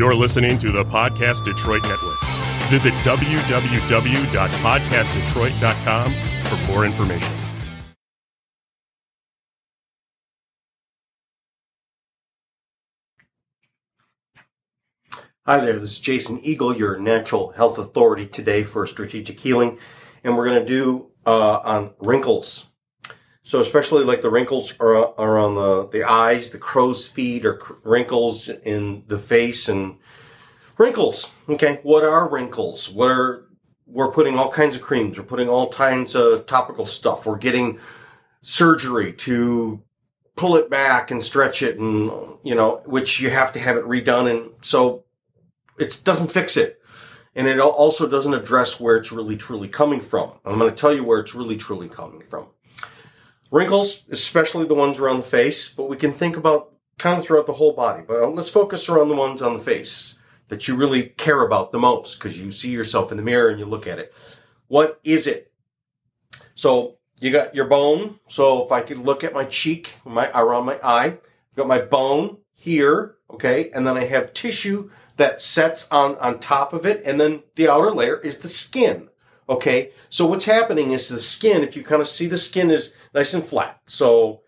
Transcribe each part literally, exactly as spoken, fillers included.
You're listening to the Podcast Detroit Network. Visit w w w dot podcast detroit dot com for more information. Hi there, this is Jason Eagle, your natural health authority today for strategic healing, and we're going to do uh, on wrinkles. So especially like the wrinkles are, are on the, the eyes, the crow's feet, or cr- wrinkles in the face, and wrinkles. Okay, what are wrinkles? What are we're putting all kinds of creams, we're putting all kinds of topical stuff, we're getting surgery to pull it back and stretch it, and you know, which you have to have it redone, and so it doesn't fix it. And it also doesn't address where it's really, truly coming from. I'm going to tell you where it's really, truly coming from. Wrinkles, especially the ones around the face, but we can think about kind of throughout the whole body. But let's focus around the ones on the face that you really care about the most because you see yourself in the mirror and you look at it. What is it? So you got your bone. So if I could look at my cheek, my around my eye, I've got my bone here, okay, and then I have tissue that sets on, on top of it, and then the outer layer is the skin, okay? So what's happening is the skin, if you kind of see the skin is nice and flat, so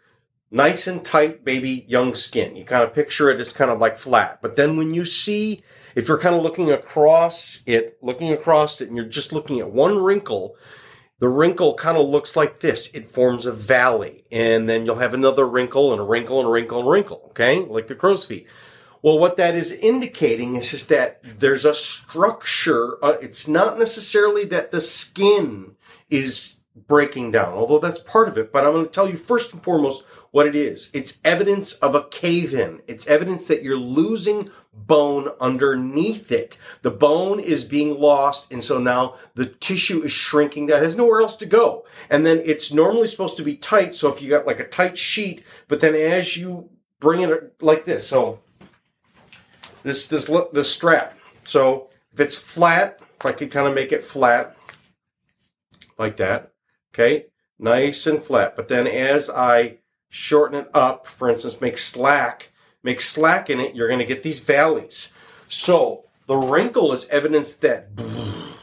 nice and tight, baby, young skin. You kind of picture it as kind of like flat, but then when you see, if you're kind of looking across it, looking across it, and you're just looking at one wrinkle, the wrinkle kind of looks like this. It forms a valley, and then you'll have another wrinkle and a wrinkle and a wrinkle and a wrinkle, okay? Like the crow's feet. Well, what that is indicating is just that there's a structure. Uh, it's not necessarily that the skin is breaking down, although that's part of it. But I'm going to tell you first and foremost what it is. It's evidence of a cave-in. It's evidence that you're losing bone underneath it. The bone is being lost, and so now the tissue is shrinking. That has nowhere else to go. And then it's normally supposed to be tight, so if you got like a tight sheet, but then as you bring it like this, so... This this this strap. So if it's flat, if I could kind of make it flat like that, okay, nice and flat. But then as I shorten it up, for instance, make slack, make slack in it, you're going to get these valleys. So the wrinkle is evidence that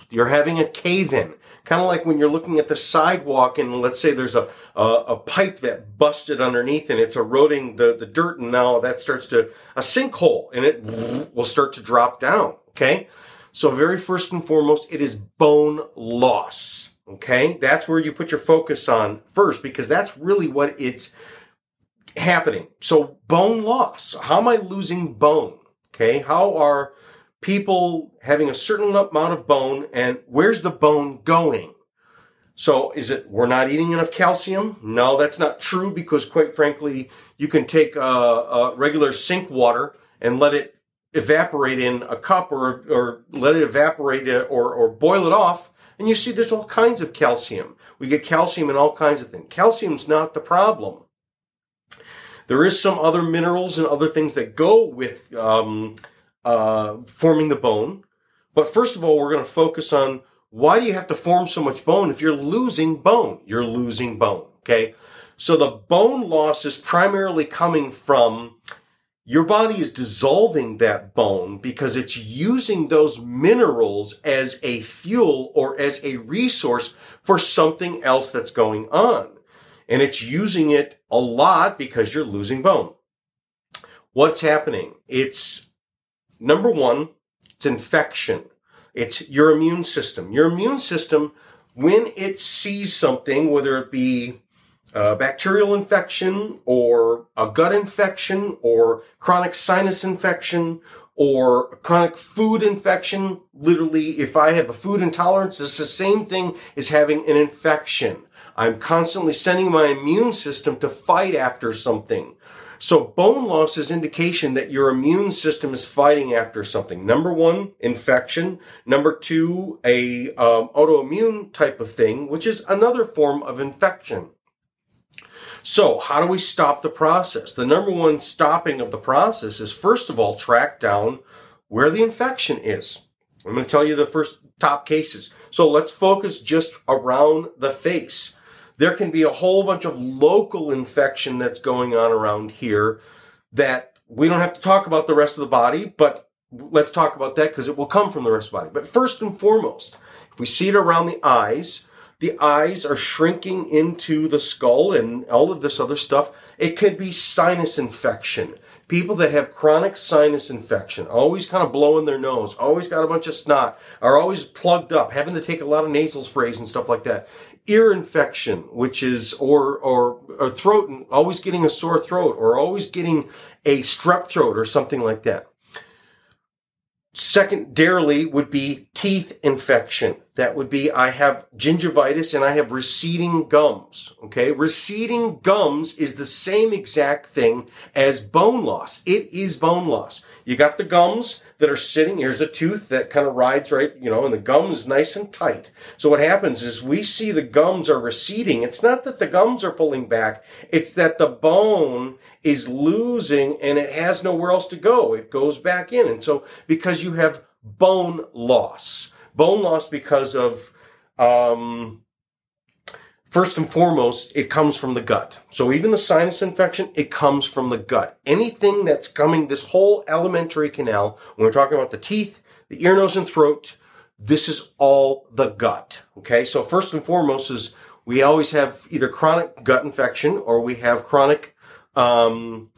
you're having a cave-in, kind of like when you're looking at the sidewalk and let's say there's a, a, a pipe that busted underneath and it's eroding the, the dirt, and now that starts to, a sinkhole, and it will start to drop down, okay? So very first and foremost, it is bone loss, okay? That's where you put your focus on first because that's really what it's happening. So bone loss, how am I losing bone, okay? How are... people having a certain amount of bone, and where's the bone going? So is it we're not eating enough calcium? No, that's not true because, quite frankly, you can take a, a regular sink water and let it evaporate in a cup or, or let it evaporate or, or boil it off, and you see there's all kinds of calcium. We get calcium in all kinds of things. Calcium's not the problem. There is some other minerals and other things that go with... Um, Uh, forming the bone. But first of all, we're going to focus on why do you have to form so much bone if you're losing bone? You're losing bone, okay? So the bone loss is primarily coming from your body is dissolving that bone because it's using those minerals as a fuel or as a resource for something else that's going on. And it's using it a lot because you're losing bone. What's happening? It's Number one, it's infection. It's your immune system. Your immune system, when it sees something, whether it be a bacterial infection or a gut infection or chronic sinus infection or chronic food infection, literally, if I have a food intolerance, it's the same thing as having an infection. I'm constantly sending my immune system to fight after something. So bone loss is indication that your immune system is fighting after something. Number one, infection. Number two, a um, autoimmune type of thing, which is another form of infection. So how do we stop the process? The number one stopping of the process is, first of all, track down where the infection is. I'm going to tell you the first top cases. So let's focus just around the face. There can be a whole bunch of local infection that's going on around here that we don't have to talk about the rest of the body, but let's talk about that because it will come from the rest of the body. But first and foremost, if we see it around the eyes, the eyes are shrinking into the skull and all of this other stuff. It could be sinus infection. People that have chronic sinus infection, always kind of blowing their nose, always got a bunch of snot, are always plugged up, having to take a lot of nasal sprays and stuff like that. Ear infection, which is, or, or, or throat, and always getting a sore throat, or always getting a strep throat or something like that. Secondarily would be teeth infection. That would be, I have gingivitis and I have receding gums, okay? Receding gums is the same exact thing as bone loss. It is bone loss. You got the gums that are sitting, here's a tooth that kind of rides right, you know, and the gum is nice and tight. So what happens is we see the gums are receding. It's not that the gums are pulling back. It's that the bone is losing and it has nowhere else to go. It goes back in. And so because you have bone loss, Bone loss because of, um, first and foremost, it comes from the gut. So even the sinus infection, it comes from the gut. Anything that's coming, this whole alimentary canal, when we're talking about the teeth, the ear, nose, and throat, this is all the gut. Okay, so first and foremost is we always have either chronic gut infection or we have chronic um,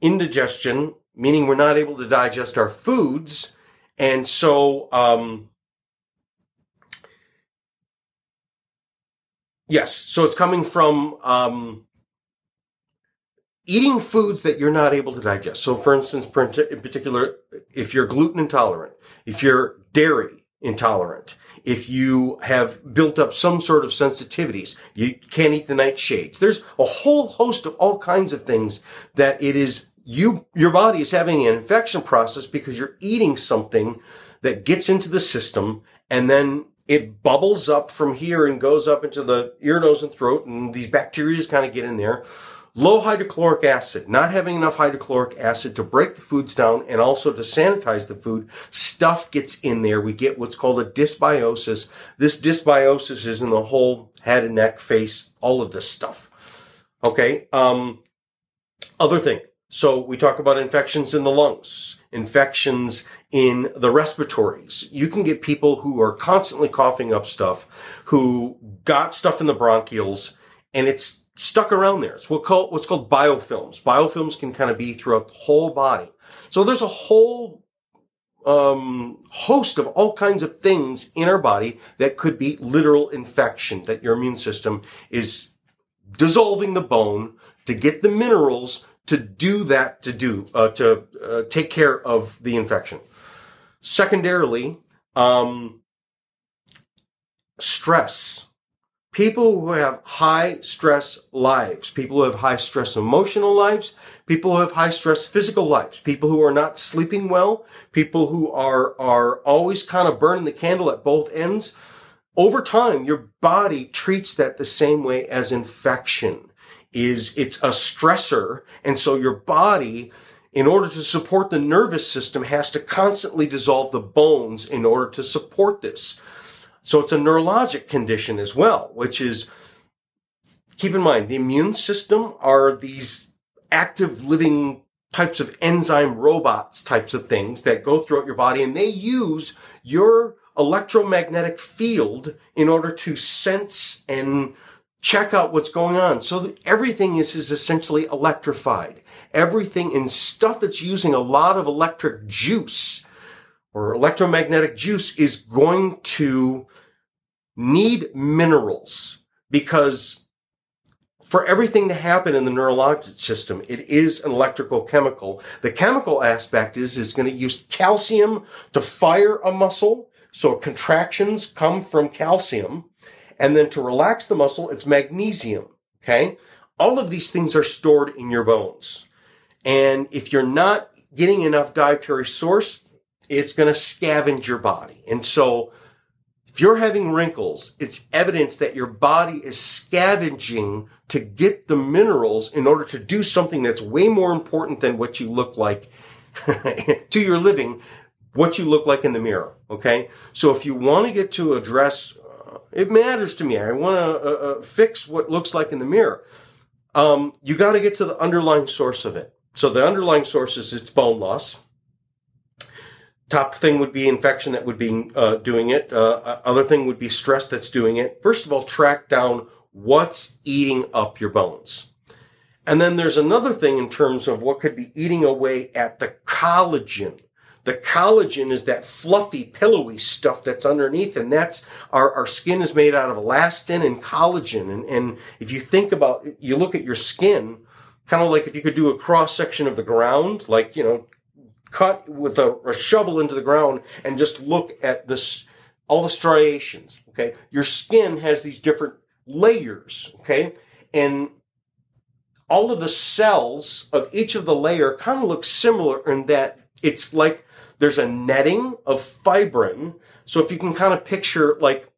indigestion, meaning we're not able to digest our foods. And so, um, yes, so it's coming from um, eating foods that you're not able to digest. So, for instance, in particular, if you're gluten intolerant, if you're dairy intolerant, if you have built up some sort of sensitivities, you can't eat the nightshades. There's a whole host of all kinds of things that it is You, your body is having an infection process because you're eating something that gets into the system and then it bubbles up from here and goes up into the ear, nose, and throat, and these bacteria kind of get in there. Low hydrochloric acid, not having enough hydrochloric acid to break the foods down and also to sanitize the food. Stuff gets in there. We get what's called a dysbiosis. This dysbiosis is in the whole head and neck, face, all of this stuff. Okay. Um, other thing. So we talk about infections in the lungs, infections in the respiratories. You can get people who are constantly coughing up stuff, who got stuff in the bronchioles, and it's stuck around there. It's what's called, what's called biofilms. Biofilms can kind of be throughout the whole body. So there's a whole um, host of all kinds of things in our body that could be literal infection, that your immune system is dissolving the bone to get the minerals to do that, to do, uh, to uh, take care of the infection. Secondarily, um, stress. People who have high stress lives, people who have high stress emotional lives, people who have high stress physical lives, people who are not sleeping well, people who are, are always kind of burning the candle at both ends. Over time, your body treats that the same way as infection. Is it's a stressor, and so your body, in order to support the nervous system, has to constantly dissolve the bones in order to support this. So it's a neurologic condition as well, which is, keep in mind, the immune system are these active living types of enzyme robots types of things that go throughout your body, and they use your electromagnetic field in order to sense and check out what's going on. So that everything is, is essentially electrified. Everything and stuff that's using a lot of electric juice or electromagnetic juice is going to need minerals, because for everything to happen in the neurologic system, it is an electrical chemical. The chemical aspect is, is going to use calcium to fire a muscle. So contractions come from calcium. And then to relax the muscle, it's magnesium, okay? All of these things are stored in your bones. And if you're not getting enough dietary source, it's going to scavenge your body. And so if you're having wrinkles, it's evidence that your body is scavenging to get the minerals in order to do something that's way more important than what you look like to your living, what you look like in the mirror, okay? So if you want to get to address... It matters to me. I want to uh, uh, fix what looks like in the mirror. Um, you got to get to the underlying source of it. So the underlying source is it's bone loss. Top thing would be infection that would be uh, doing it. Uh, other thing would be stress that's doing it. First of all, track down what's eating up your bones. And then there's another thing in terms of what could be eating away at the collagen. The collagen is that fluffy, pillowy stuff that's underneath, and that's our, our skin is made out of elastin and collagen. And, and if you think about, you look at your skin, kind of like if you could do a cross-section of the ground, like, you know, cut with a, a shovel into the ground and just look at this, all the striations, okay? Your skin has these different layers, okay? And all of the cells of each of the layer kind of look similar in that it's like there's a netting of fibrin. So if you can kind of picture, like,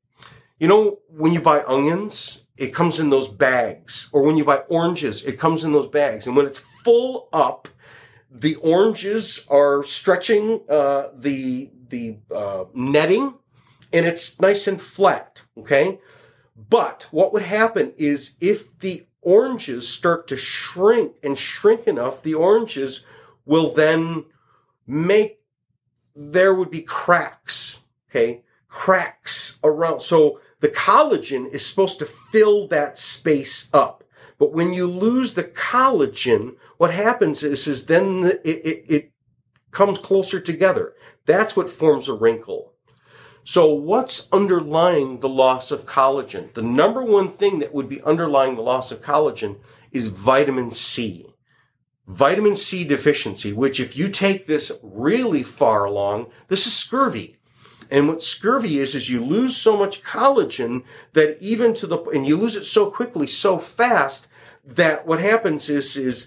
you know, when you buy onions, it comes in those bags. Or when you buy oranges, it comes in those bags. And when it's full up, the oranges are stretching uh, the, the uh, netting, and it's nice and flat, okay? But what would happen is if the oranges start to shrink and shrink enough, the oranges will then make, there would be cracks, okay? Cracks around. So the collagen is supposed to fill that space up. But when you lose the collagen, what happens is, is then the, it, it, it comes closer together. That's what forms a wrinkle. So what's underlying the loss of collagen? The number one thing that would be underlying the loss of collagen is vitamin C. Vitamin C deficiency, which if you take this really far along, this is scurvy. And what scurvy is, is you lose so much collagen that even to the, and you lose it so quickly, so fast, that what happens is, is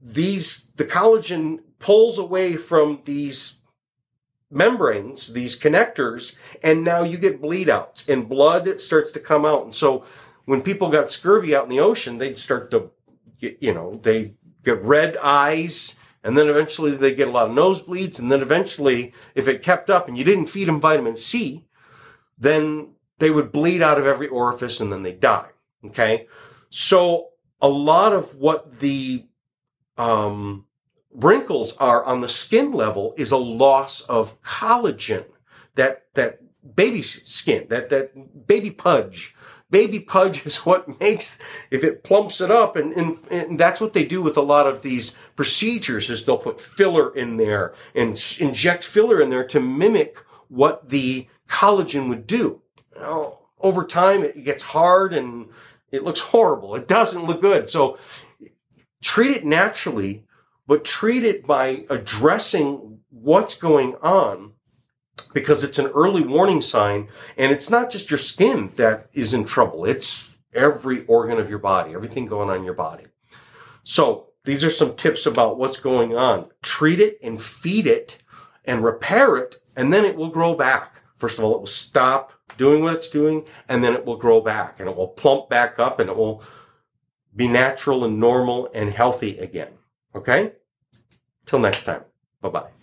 these, the collagen pulls away from these membranes, these connectors, and now you get bleed outs and blood starts to come out. And so when people got scurvy out in the ocean, they'd start to, you know, they get red eyes, and then eventually they get a lot of nosebleeds, and then eventually if it kept up and you didn't feed them vitamin C, then they would bleed out of every orifice and then they die. Okay. So a lot of what the, um, wrinkles are on the skin level is a loss of collagen, that, that baby skin, that, that baby pudge. Baby pudge is what makes, if it plumps it up, and, and, and that's what they do with a lot of these procedures, is they'll put filler in there and s- inject filler in there to mimic what the collagen would do. You know, over time, it gets hard and it looks horrible. It doesn't look good. So treat it naturally, but treat it by addressing what's going on, because it's an early warning sign, and it's not just your skin that is in trouble. It's every organ of your body, everything going on in your body. So these are some tips about what's going on. Treat it and feed it and repair it, and then it will grow back. First of all, it will stop doing what it's doing, and then it will grow back, and it will plump back up, and it will be natural and normal and healthy again. Okay? Till next time. Bye-bye.